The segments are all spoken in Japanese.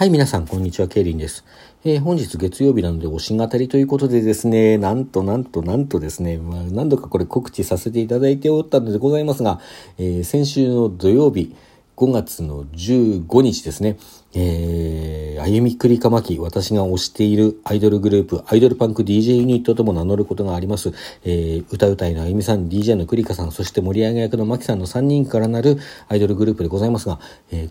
はい、皆さんこんにちは、ケイリンです。本日月曜日なのでおし語りということでですね、なんとですね、何度かこれ告知させていただいておったのでございますが、先週の土曜日5月の15日ですね、歩みくりかまき、私が推しているアイドルグループ、アイドルパンク DJ ユニットとも名乗ることがあります、歌いのあゆみさん、DJ のくりかさん、そして盛り上げ役のまきさんの3人からなるアイドルグループでございますが、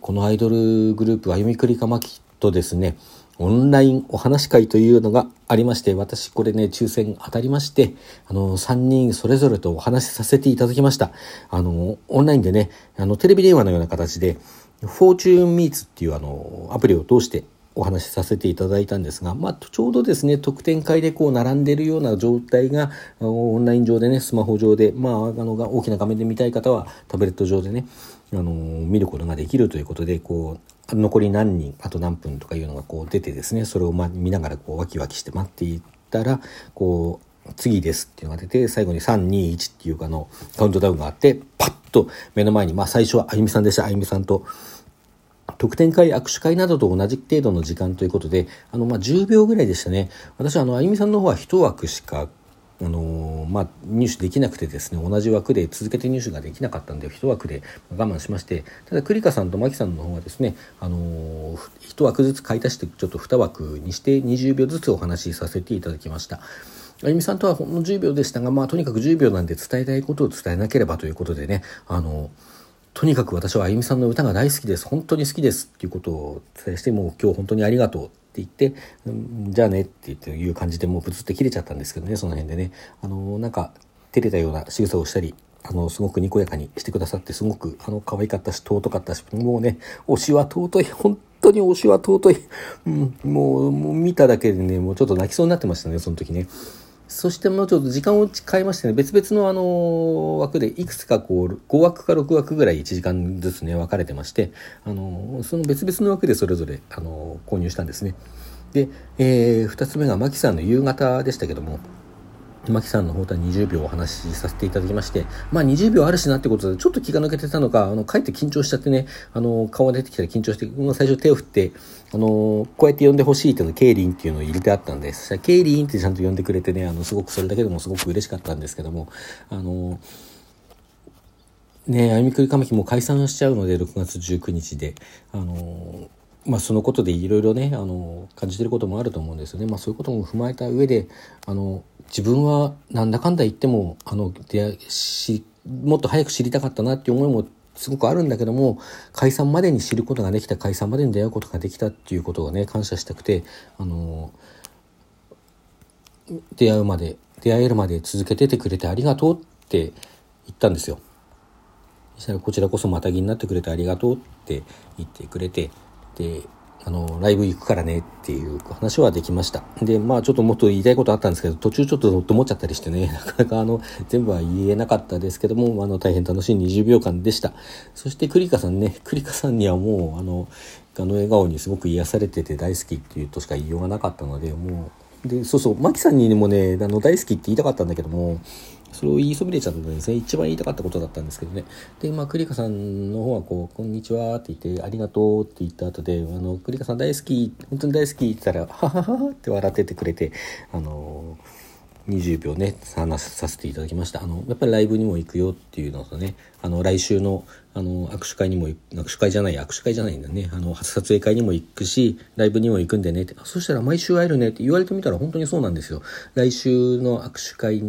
このアイドルグループ、歩みくりかまきとですね、オンラインお話し会というのがありまして、私これね、抽選当たりまして、3人それぞれとお話しさせていただきました。オンラインでね、テレビ電話のような形で、フォーチューンミーツっていうアプリを通してお話しさせていただいたんですが、ちょうどですね、特典会でこう並んでいるような状態が、オンライン上でね、スマホ上で、大きな画面で見たい方は、タブレット上でね、見ることができるということで、こう、残り何人あと何分とかいうのがこう出てですね、それを見ながらこうワキワキして待っていったら、こう次ですっていうのが出て、最後に 3,2,1 っていうかのカウントダウンがあって、パッと目の前に、最初はあゆみさんでした。あゆみさんと特典会、握手会などと同じ程度の時間ということで、10秒ぐらいでしたね。私はあゆみさんの方は1枠しか入手できなくてですね、同じ枠で続けて入手ができなかったんで、一枠で我慢しまして、ただくりかさんとまきさんの方はですね、一枠ずつ買い足して、ちょっと二枠にして20秒ずつお話しさせていただきました。あゆみさんとはほんの10秒でしたが、とにかく10秒なんで伝えたいことを伝えなければということでね、とにかく私はあゆみさんの歌が大好きです、本当に好きですっていうことを伝えして、もう今日本当にありがとうって言って、じゃあねって言っていう感じで、もうぶつって切れちゃったんですけどね、その辺でね、なんか照れたような仕草をしたり、すごくにこやかにしてくださって、すごく可愛かったし、尊かったし、もうね、推しは尊い、本当に推しは尊い、もう見ただけでね、もうちょっと泣きそうになってましたね、その時ね。そしてもうちょっと時間を変えましてね、別々の枠でいくつかこう5枠か6枠ぐらい1時間ずつね分かれてまして、その別々の枠でそれぞれ購入したんですね。で、2つ目がマキさんの夕方でしたけども、マキさんの方とは20秒お話しさせていただきまして、20秒あるしなってことで、ちょっと気が抜けてたのか、かえって緊張しちゃってね、顔が出てきたら緊張して、最初手を振って、こうやって呼んでほしいっていうの、ケイリンっていうのを入れてあったんで、そしたらケイリンってちゃんと呼んでくれてね、すごくそれだけでもすごく嬉しかったんですけども、ね、歩みくりかまきも解散しちゃうので、6月19日で、そのことでいろいろね、感じてることもあると思うんですよね。そういうことも踏まえた上で、自分はなんだかんだ言っても、もっと早く知りたかったなっていう思いもすごくあるんだけども、解散までに知ることができた、解散までに出会うことができたっていうことをね、感謝したくて、出会えるまで続けててくれてありがとうって言ったんですよ。そしたら、こちらこそまたぎになってくれてありがとうって言ってくれて、で、ライブ行くからねっていう話はできました。で、ちょっともっと言いたいことあったんですけど、途中ちょっとどっと思っちゃったりしてね、なかなか全部は言えなかったですけども、大変楽しい20秒間でした。そしてくりかさんね、くりかさんにはもう、笑顔にすごく癒されてて大好きっていうとしか言いようがなかったので、もう、で、そうそう、まきさんにもね、大好きって言いたかったんだけども、それを言いそびれちゃったんですね。一番言いたかったことだったんですけどね。で、くりかさんの方はこう、こんにちはって言って、ありがとうって言った後で、くりかさん大好き、本当に大好きって言ったら、はははって笑っててくれて、20秒ね、話させていただきました。やっぱりライブにも行くよっていうのとね、来週の、握手会にも、握手会じゃないんだね。撮影会にも行くし、ライブにも行くんでねって、そしたら毎週会えるねって言われてみたら本当にそうなんですよ。来週の撮影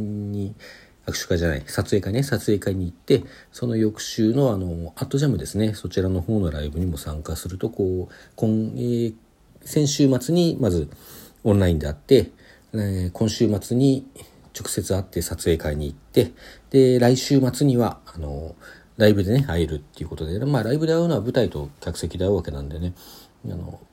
会に行って、その翌週のアットジャムですね、そちらの方のライブにも参加すると、こう、先週末にまずオンラインで会って、今週末に直接会って撮影会に行って、で、来週末には、ライブでね、会えるっていうことで、ライブで会うのは舞台と客席で会うわけなんでね、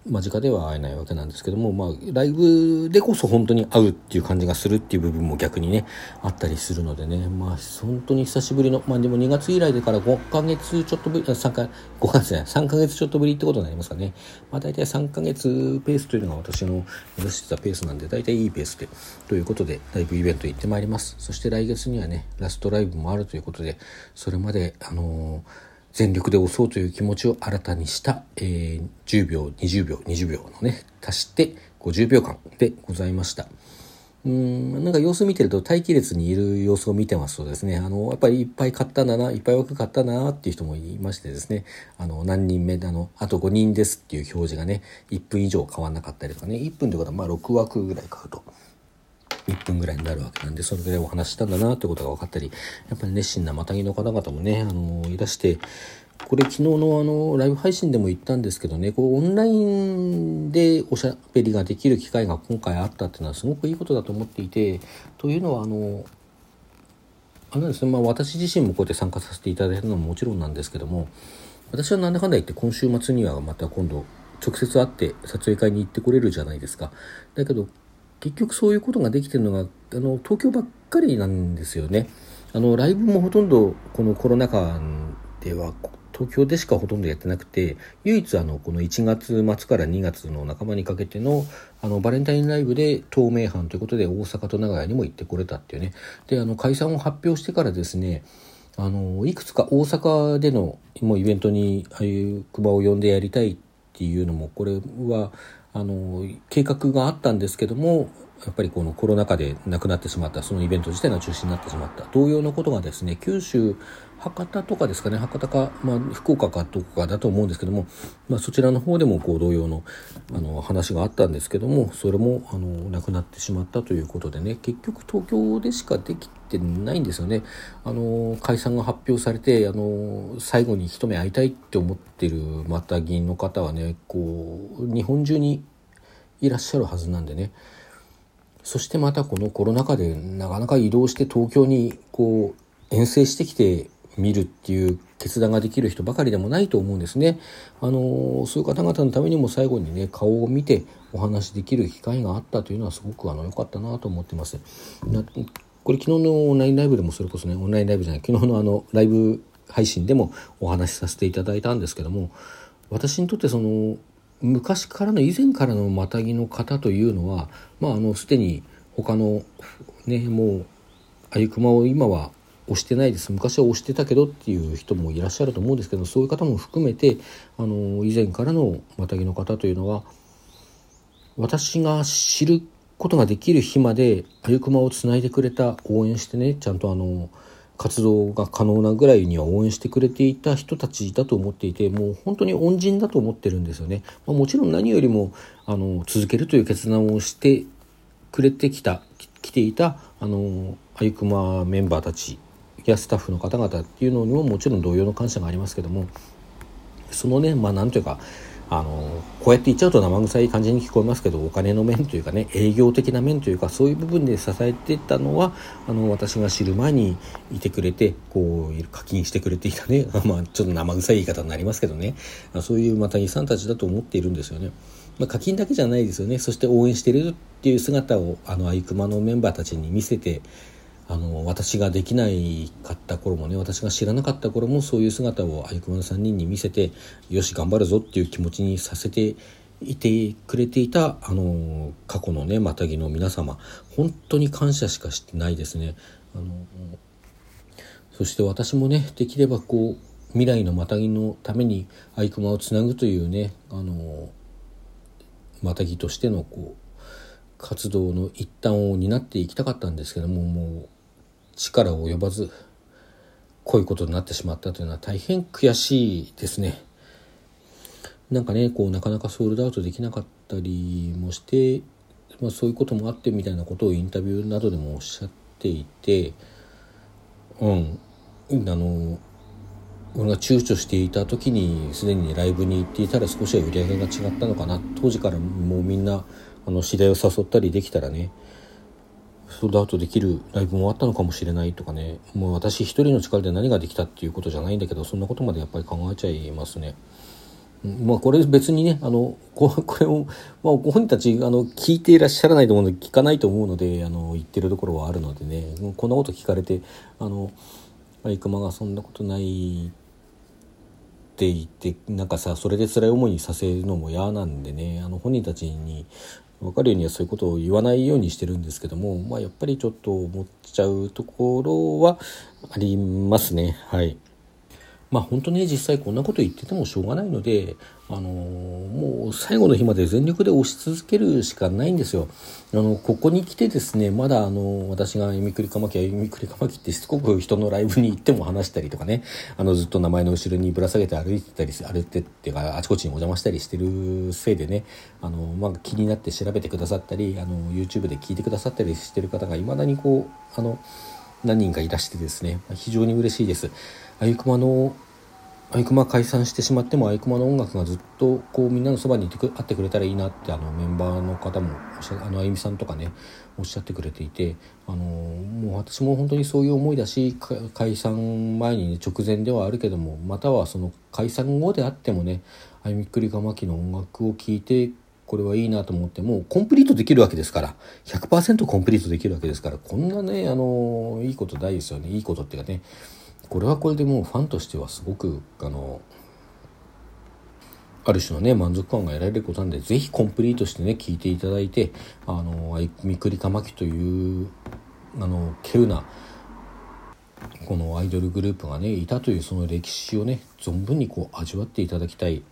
間近では会えないわけなんですけども、ライブでこそ本当に会うっていう感じがするっていう部分も逆にね、あったりするのでね、本当に久しぶりの、でも2月以来でから3ヶ月ちょっとぶりってことになりますかね。大体3ヶ月ペースというのが私の目指してたペースなんで、大体いいペースで、ということで、ライブイベント行ってまいります。そして来月にはね、ラストライブもあるということで、それまで、全力で押そうという気持ちを新たにした、10秒20秒20秒のね足して50秒間でございました。なんか様子見てると待機列にいる様子を見てますとですね、やっぱりいっぱい買ったんだな、いっぱい枠買ったんだなっていう人もいましてですね、何人目であと5人ですっていう表示がね1分以上変わんなかったりとかね、1分ということはまあ6枠ぐらい買うと1分ぐらいになるわけなんで、それぐらいお話したんだなってことが分かったり、やっぱり熱心なまたぎの方々もねいらして、これ昨日のライブ配信でも言ったんですけどね、こうオンラインでおしゃべりができる機会が今回あったっていうのはすごくいいことだと思っていて、というのはですね、まあ、私自身もこうやって参加させていただいたのももちろんなんですけども、私はなんだかんだ言って今週末にはまた今度直接会って撮影会に行ってこれるじゃないですか。だけど結局そういうことができてるのが東京ばっかりなんですよね。ライブもほとんどこのコロナ禍では東京でしかほとんどやってなくて、唯一この1月末から2月の半ばにかけてのバレンタインライブで東名阪ということで大阪と名古屋にも行ってこれたっていうね。で解散を発表してからですね、いくつか大阪でのもうイベントにああいう熊を呼んでやりたいっていうのもこれは計画があったんですけども、やっぱりこのコロナ禍でなくなってしまった、そのイベント自体が中止になってしまった。同様のことがですね、九州博多とかですかね、博多か、まあ、福岡かどこかだと思うんですけども、まあ、そちらの方でもこう同様の、話があったんですけども、それもなくなってしまったということでね、結局東京でしかできてないんですよね。解散が発表されて最後に一目会いたいって思ってるまた議員の方はね、こう日本中にいらっしゃるはずなんでね。そしてまたこのコロナ禍でなかなか移動して東京にこう遠征してきて見るっていう決断ができる人ばかりでもないと思うんですね。そういう方々のためにも最後にね顔を見てお話しできる機会があったというのはすごく良かったなと思ってます。これ昨日のオンラインライブでもそれこそね、オンラインライブじゃない昨日のライブ配信でもお話しさせていただいたんですけども、私にとってその昔からの以前からのまたぎの方というのは、まあすでに他のねもうあゆくまを今は推してないです、昔は推してたけどっていう人もいらっしゃると思うんですけど、そういう方も含めて以前からのまたぎの方というのは、私が知ることができる日まであゆくまをつないでくれた、応援してねちゃんと活動が可能なぐらいには応援してくれていた人たちだと思っていて、もう本当に恩人だと思ってるんですよね。まあ、もちろん何よりも続けるという決断をしてくれてきていたあゆくまメンバーたちやスタッフの方々っていうのにももちろん同様の感謝がありますけども、そのねまあなんというかこうやって言っちゃうと生臭い感じに聞こえますけど、お金の面というかね、営業的な面というか、そういう部分で支えてたのは私が知る前にいてくれて、こう課金してくれていたねまあちょっと生臭い言い方になりますけどね、そういうまたぎさんたちだと思っているんですよね。まあ、課金だけじゃないですよね。そして応援してるっていう姿をあゆくまのメンバーたちに見せて、私ができないかった頃もね、私が知らなかった頃もそういう姿をあゆくまの3人に見せて、よし頑張るぞっていう気持ちにさせていてくれていた過去のねまたぎの皆様、本当に感謝しかしてないですね。そして私もねできればこう未来のまたぎのためにあゆくまをつなぐというねまたぎとしてのこう活動の一端を担っていきたかったんですけども、もう力を及ばずこういうことになってしまったというのは大変悔しいですね。なんかねこうなかなかソールドアウトできなかったりもして、まあ、そういうこともあってみたいなことをインタビューなどでもおっしゃっていて、俺が躊躇していた時にすでにライブに行っていたら少しは売り上げが違ったのかな。当時からもうみんな知り合いを誘ったりできたらねソールアウトできるライブもあったのかもしれないとかね、もう私一人の力で何ができたっていうことじゃないんだけど、そんなことまでやっぱり考えちゃいますね。まあこれ別にねこれを、まあ、ご本人たち聞いていらっしゃらないと思うので聞かないと思うので言ってるところはあるのでね、こんなこと聞かれてあゆくまがそんなことないって言ってなんかさ、それで辛い思いにさせるのも嫌なんでね、本人たちに分かるようにはそういうことを言わないようにしてるんですけども、まあやっぱりちょっと思っちゃうところはありますね。はい。まあ本当にね、実際こんなこと言っててもしょうがないので、もう最後の日まで全力で押し続けるしかないんですよ。ここに来てですね、まだ私がゆみくりかまきってしつこく人のライブに行っても話したりとかね、ずっと名前の後ろにぶら下げて歩いてっていうかあちこちにお邪魔したりしてるせいでね、まあ気になって調べてくださったり、YouTube で聞いてくださったりしてる方が未だにこう何人かいらしてですね、非常に嬉しいです。あゆくま解散してしまってもあゆくまの音楽がずっとこうみんなのそばにあってくれたらいいなってメンバーの方もあゆみさんとかねおっしゃってくれていて、もう私も本当にそういう思いだし、解散前に、ね、直前ではあるけども、またはその解散後であってもね、あゆみくりかまきの音楽を聴いてこれはいいなと思って、もうコンプリートできるわけですから、 100% コンプリートできるわけですから、こんなねいいことないですよね。いいことっていうかね、これはこれでもうファンとしてはすごくある種のね満足感が得られることなんで、ぜひコンプリートしてね聞いていただいて、あゆみくりかまきという稀有なこのアイドルグループがねいたというその歴史をね存分にこう味わっていただきたい、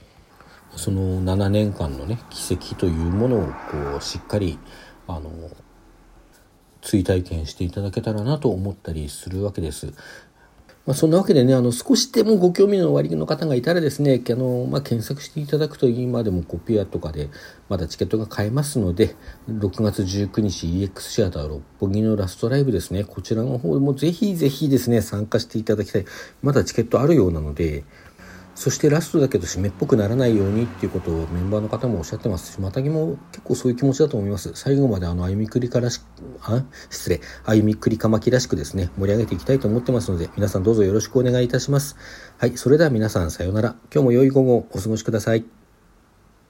その7年間のね奇跡というものをこうしっかり追体験していただけたらなと思ったりするわけです。まあ、そんなわけでね、少しでもご興味のおありの方がいたらですね、まあ、検索していただくと今でもコピアとかでまだチケットが買えますので、6月19日 EX シアター六本木のラストライブですね、こちらの方もぜひぜひですね参加していただきたい。まだチケットあるようなので、そしてラストだけど締めっぽくならないようにっていうことをメンバーの方もおっしゃってますし、またぎも結構そういう気持ちだと思います。最後まであゆみくりかまきらしくですね盛り上げていきたいと思ってますので、皆さんどうぞよろしくお願いいたします。はい、それでは皆さんさようなら。今日も良い午後をお過ごしください。